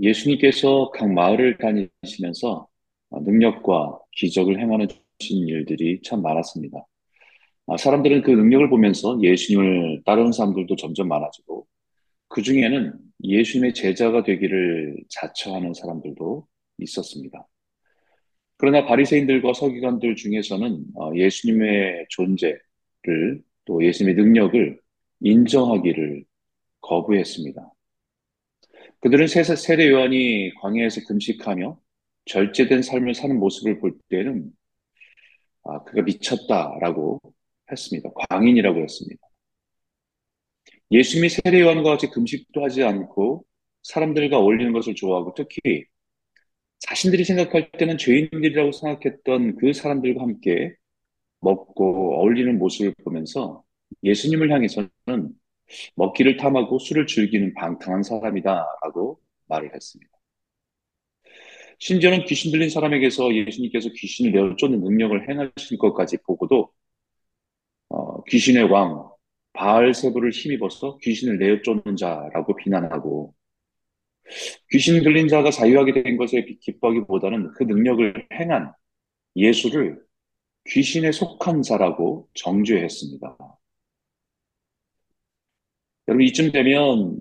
예수님께서 각 마을을 다니시면서 능력과 기적을 행하는 주신 일들이 참 많았습니다. 사람들은 그 능력을 보면서 예수님을 따르는 사람들도 점점 많아지고 그 중에는 예수님의 제자가 되기를 자처하는 사람들도 있었습니다. 그러나 바리새인들과 서기관들 중에서는 예수님의 존재를 또 예수님의 능력을 인정하기를 거부했습니다. 그들은 세례 요한이 광야에서 금식하며 절제된 삶을 사는 모습을 볼 때는 그가 미쳤다라고 했습니다. 광인이라고 했습니다. 예수님이 세례 요한과 같이 금식도 하지 않고 사람들과 어울리는 것을 좋아하고 특히 자신들이 생각할 때는 죄인들이라고 생각했던 그 사람들과 함께 먹고 어울리는 모습을 보면서 예수님을 향해서는 먹기를 탐하고 술을 즐기는 방탕한 사람이다라고 말을 했습니다. 심지어는 귀신 들린 사람에게서 예수님께서 귀신을 내쫓는 능력을 행하실 것까지 보고도 귀신의 왕 바알세부를 힘입어서 귀신을 내쫓는 자라고 비난하고 귀신 들린 자가 자유하게 된 것에 기뻐하기보다는 그 능력을 행한 예수를 귀신에 속한 자라고 정죄했습니다. 여러분, 이쯤 되면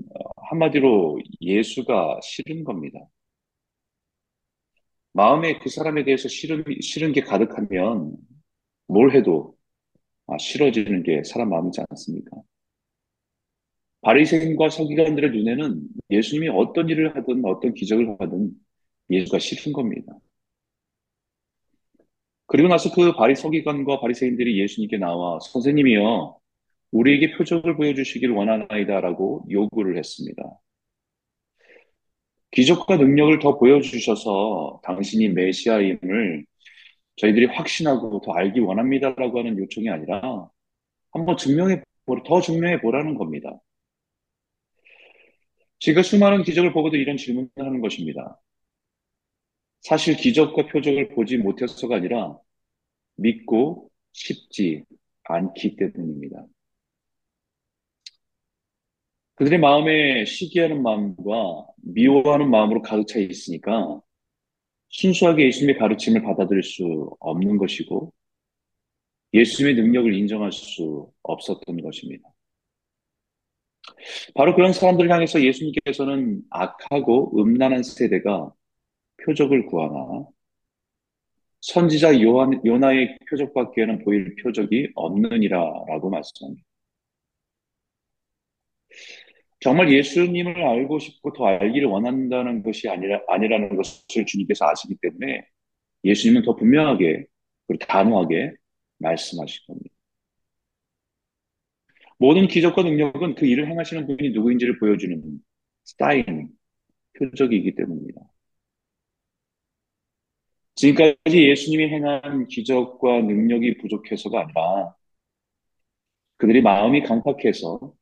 한마디로 예수가 싫은 겁니다. 마음에 그 사람에 대해서 싫은 게 가득하면 뭘 해도 싫어지는 게 사람 마음이지 않습니까? 바리새인과 서기관들의 눈에는 예수님이 어떤 일을 하든 어떤 기적을 하든 예수가 싫은 겁니다. 그리고 나서 그 서기관과 바리새인들이 예수님께 나와 선생님이여 우리에게 표적을 보여주시길 원하나이다 라고 요구를 했습니다. 기적과 능력을 더 보여주셔서 당신이 메시아임을 저희들이 확신하고 더 알기 원합니다 라고 하는 요청이 아니라 한번 증명해 보라는 겁니다. 제가 수많은 기적을 보고도 이런 질문을 하는 것입니다. 사실 기적과 표적을 보지 못해서가 아니라 믿고 싶지 않기 때문입니다. 그들의 마음에 시기하는 마음과 미워하는 마음으로 가득 차 있으니까 순수하게 예수님의 가르침을 받아들일 수 없는 것이고 예수님의 능력을 인정할 수 없었던 것입니다. 바로 그런 사람들을 향해서 예수님께서는 악하고 음란한 세대가 표적을 구하나 선지자 요나의 표적밖에는 보일 표적이 없느니라라고 말씀합니다. 정말 예수님을 알고 싶고 더 알기를 원한다는 것이 아니라는 것을 주님께서 아시기 때문에 예수님은 더 분명하게 그리고 단호하게 말씀하실 겁니다. 모든 기적과 능력은 그 일을 행하시는 분이 누구인지를 보여주는 사인, 표적이기 때문입니다. 지금까지 예수님이 행한 기적과 능력이 부족해서가 아니라 그들이 마음이 강팍해서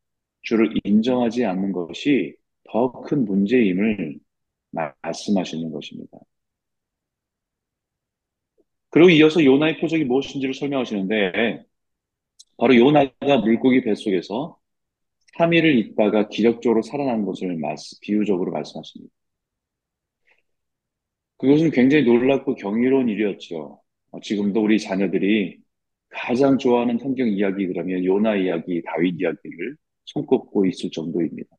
주를 인정하지 않는 것이 더 큰 문제임을 말씀하시는 것입니다. 그리고 이어서 요나의 표적이 무엇인지를 설명하시는데 바로 요나가 물고기 뱃속에서 3일을 있다가 기적적으로 살아난 것을 비유적으로 말씀하십니다. 그것은 굉장히 놀랍고 경이로운 일이었죠. 지금도 우리 자녀들이 가장 좋아하는 성경 이야기 그러면 요나 이야기, 다윗 이야기를 손꼽고 있을 정도입니다.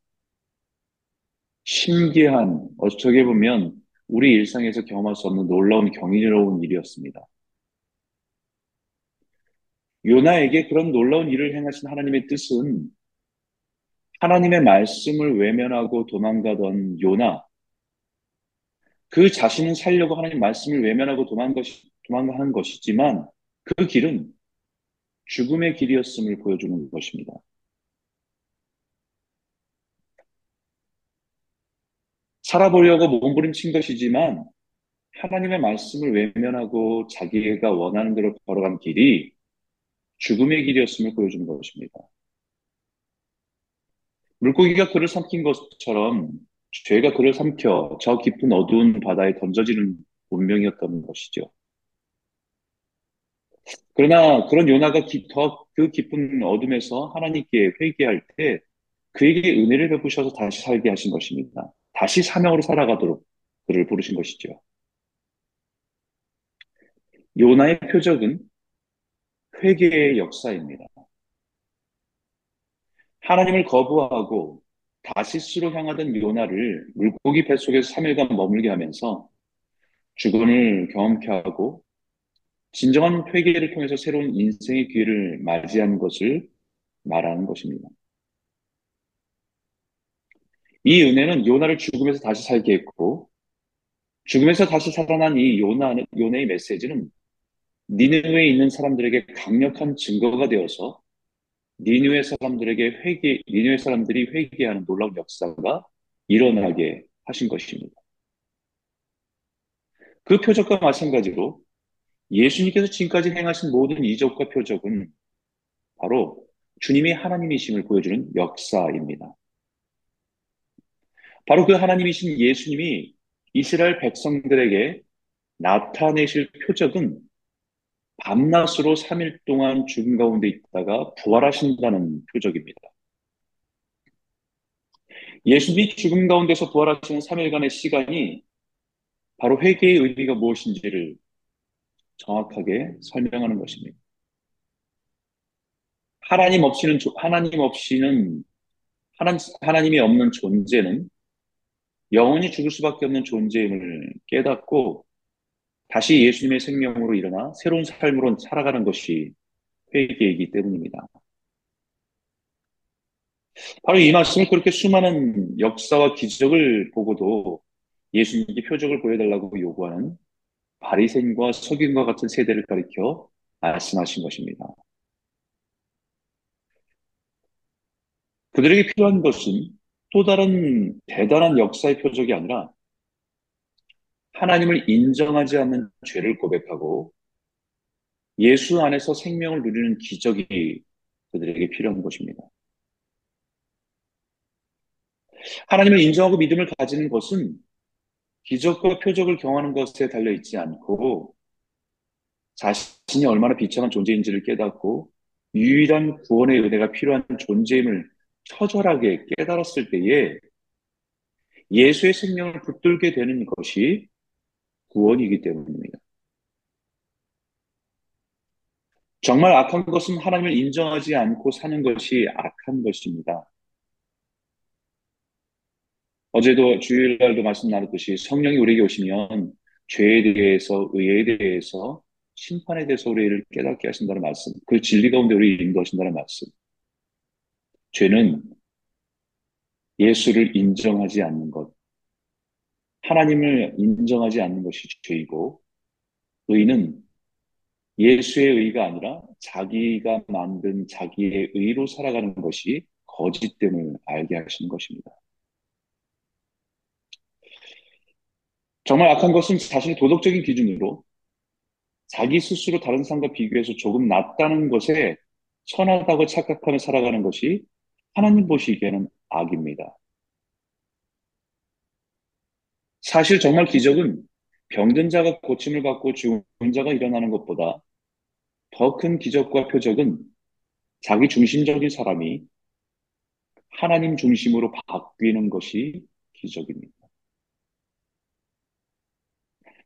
신기한, 어떻게 보면 우리 일상에서 경험할 수 없는 놀라운 경이로운 일이었습니다. 요나에게 그런 놀라운 일을 행하신 하나님의 뜻은 하나님의 말씀을 외면하고 도망가던 요나, 그 자신은 살려고 하나님 말씀을 외면하고 도망간 것이지만 그 길은 죽음의 길이었음을 보여주는 것입니다. 살아보려고 몸부림친 것이지만 하나님의 말씀을 외면하고 자기가 원하는 대로 걸어간 길이 죽음의 길이었음을 보여주는 것입니다. 물고기가 그를 삼킨 것처럼 죄가 그를 삼켜 저 깊은 어두운 바다에 던져지는 운명이었던 것이죠. 그러나 그런 요나가 그 깊은 어둠에서 하나님께 회개할 때 그에게 은혜를 베푸셔서 다시 살게 하신 것입니다. 다시 사명으로 살아가도록 그를 부르신 것이죠. 요나의 표적은 회개의 역사입니다. 하나님을 거부하고 다시스로 향하던 요나를 물고기 뱃속에서 3일간 머물게 하면서 죽음을 경험케 하고 진정한 회개를 통해서 새로운 인생의 기회를 맞이한 것을 말하는 것입니다. 이 은혜는 요나를 죽음에서 다시 살게 했고, 죽음에서 다시 살아난 이 요나의 메시지는 니느웨에 있는 사람들에게 강력한 증거가 되어서 니느웨 사람들이 회개하는 놀라운 역사가 일어나게 하신 것입니다. 그 표적과 마찬가지로 예수님께서 지금까지 행하신 모든 이적과 표적은 바로 주님이 하나님이심을 보여주는 역사입니다. 바로 그 하나님이신 예수님이 이스라엘 백성들에게 나타내실 표적은 밤낮으로 3일 동안 죽음 가운데 있다가 부활하신다는 표적입니다. 예수님이 죽음 가운데서 부활하시는 3일간의 시간이 바로 회개의 의미가 무엇인지를 정확하게 설명하는 것입니다. 하나님이 없는 존재는 영원히 죽을 수밖에 없는 존재임을 깨닫고 다시 예수님의 생명으로 일어나 새로운 삶으로 살아가는 것이 회개이기 때문입니다. 바로 이 말씀을 그렇게 수많은 역사와 기적을 보고도 예수님께 표적을 보여달라고 요구하는 바리새인과 서기관과 같은 세대를 가리켜 말씀하신 것입니다. 그들에게 필요한 것은 또 다른 대단한 역사의 표적이 아니라 하나님을 인정하지 않는 죄를 고백하고 예수 안에서 생명을 누리는 기적이 그들에게 필요한 것입니다. 하나님을 인정하고 믿음을 가지는 것은 기적과 표적을 경험하는 것에 달려있지 않고 자신이 얼마나 비참한 존재인지를 깨닫고 유일한 구원의 은혜가 필요한 존재임을 처절하게 깨달았을 때에 예수의 생명을 붙들게 되는 것이 구원이기 때문입니다. 정말 악한 것은 하나님을 인정하지 않고 사는 것이 악한 것입니다. 어제도 주일날도 말씀 나눴듯이 성령이 우리에게 오시면 죄에 대해서, 의에 대해서, 심판에 대해서 우리를 깨닫게 하신다는 말씀, 그 진리 가운데 우리를 인도하신다는 말씀. 죄는 예수를 인정하지 않는 것, 하나님을 인정하지 않는 것이 죄이고, 의는 예수의 의가 아니라 자기가 만든 자기의 의로 살아가는 것이 거짓됨을 알게 하시는 것입니다. 정말 악한 것은 자신의 도덕적인 기준으로 자기 스스로 다른 사람과 비교해서 조금 낫다는 것에 선하다고 착각하며 살아가는 것이 하나님 보시기에는 악입니다. 사실 정말 기적은 병든 자가 고침을 받고 죽은 자가 일어나는 것보다 더 큰 기적과 표적은 자기 중심적인 사람이 하나님 중심으로 바뀌는 것이 기적입니다.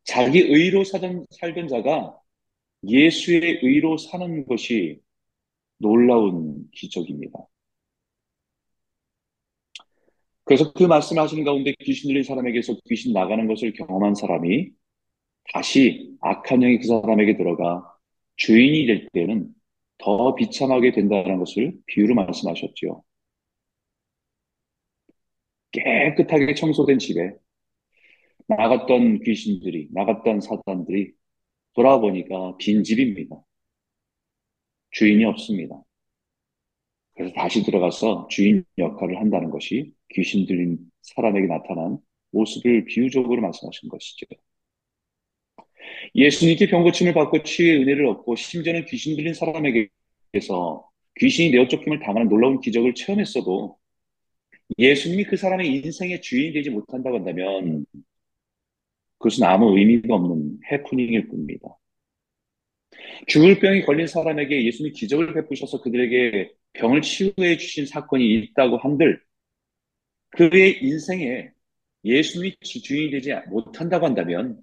자기 의로 살던 자가 예수의 의로 사는 것이 놀라운 기적입니다. 그래서 그 말씀하신 가운데 귀신 들린 사람에게서 귀신 나가는 것을 경험한 사람이 다시 악한 영이 그 사람에게 들어가 주인이 될 때는 더 비참하게 된다는 것을 비유로 말씀하셨죠. 깨끗하게 청소된 집에 나갔던 귀신들이, 나갔던 사단들이 돌아보니까 빈집입니다. 주인이 없습니다. 그래서 다시 들어가서 주인 역할을 한다는 것이 귀신 들린 사람에게 나타난 모습을 비유적으로 말씀하신 것이죠. 예수님께 병고침을 받고 치유의 은혜를 얻고 심지어는 귀신 들린 사람에게서 귀신이 내어쫓김을 당하는 놀라운 기적을 체험했어도 예수님이 그 사람의 인생의 주인이 되지 못한다고 한다면 그것은 아무 의미가 없는 해프닝일 겁니다. 죽을 병이 걸린 사람에게 예수님이 기적을 베푸셔서 그들에게 병을 치유해 주신 사건이 있다고 한들 그의 인생에 예수님이 주인이 되지 못한다고 한다면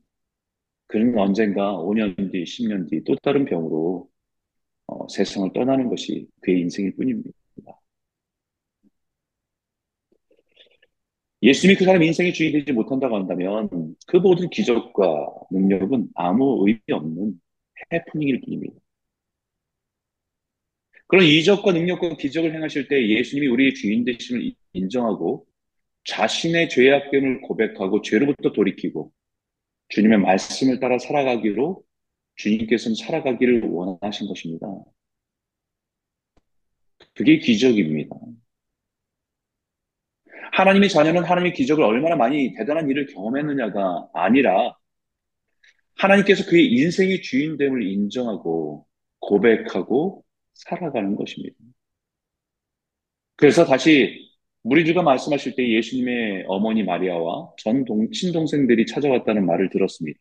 그는 언젠가 5년 뒤, 10년 뒤 또 다른 병으로 세상을 떠나는 것이 그의 인생일 뿐입니다. 예수님이 그 사람 인생의 주인이 되지 못한다고 한다면 그 모든 기적과 능력은 아무 의미 없는 해프닝일 뿐입니다. 그런 이적과 능력과 기적을 행하실 때 예수님이 우리의 주인 되심을 인정하고 자신의 죄의 악됨을 고백하고 죄로부터 돌이키고 주님의 말씀을 따라 살아가기로 주님께서는 살아가기를 원하신 것입니다. 그게 기적입니다. 하나님의 자녀는 하나님의 기적을 얼마나 많이 대단한 일을 경험했느냐가 아니라 하나님께서 그의 인생의 주인됨을 인정하고 고백하고 살아가는 것입니다. 그래서 다시 무리들과 말씀하실 때 예수님의 어머니 마리아와 친동생들이 찾아왔다는 말을 들었습니다.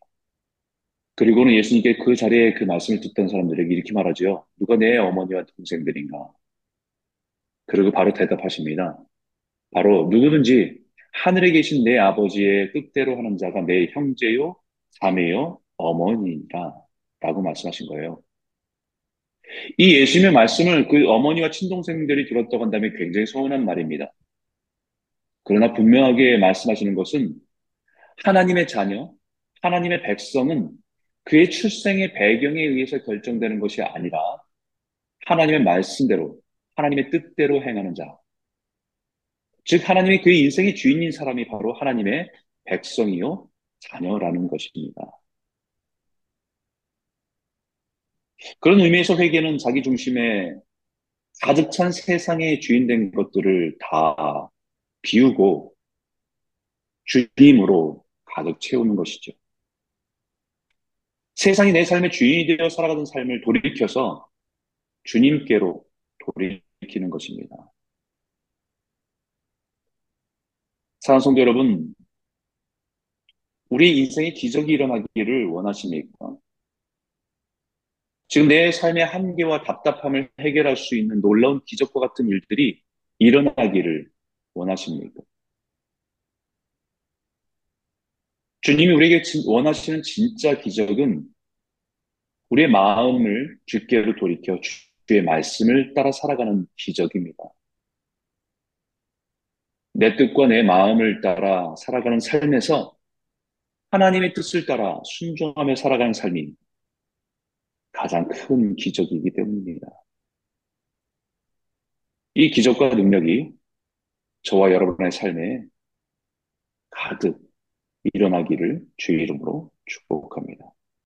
그리고는 예수님께 그 자리에 그 말씀을 듣던 사람들에게 이렇게 말하죠. 누가 내 어머니와 동생들인가? 그리고 바로 대답하십니다. 바로 누구든지 하늘에 계신 내 아버지의 뜻대로 하는 자가 내 형제요, 자매요, 어머니이다 라고 말씀하신 거예요. 이 예수님의 말씀을 그 어머니와 친동생들이 들었다고 한다면 굉장히 서운한 말입니다. 그러나 분명하게 말씀하시는 것은 하나님의 자녀, 하나님의 백성은 그의 출생의 배경에 의해서 결정되는 것이 아니라 하나님의 말씀대로, 하나님의 뜻대로 행하는 자, 즉 하나님이 그의 인생의 주인인 사람이 바로 하나님의 백성이요 자녀라는 것입니다. 그런 의미에서 회개는 자기 중심에 가득 찬 세상의 주인된 것들을 다 비우고 주님으로 가득 채우는 것이죠. 세상이 내 삶의 주인이 되어 살아가던 삶을 돌이켜서 주님께로 돌이키는 것입니다. 사랑하는 성도 여러분, 우리 인생의 기적이 일어나기를 원하십니까? 지금 내 삶의 한계와 답답함을 해결할 수 있는 놀라운 기적과 같은 일들이 일어나기를 원하십니까? 주님이 우리에게 원하시는 진짜 기적은 우리의 마음을 주께로 돌이켜 주의 말씀을 따라 살아가는 기적입니다. 내 뜻과 내 마음을 따라 살아가는 삶에서 하나님의 뜻을 따라 순종하며 살아가는 삶이 가장 큰 기적이기 때문입니다. 이 기적과 능력이 저와 여러분의 삶에 가득 일어나기를 주의 이름으로 축복합니다.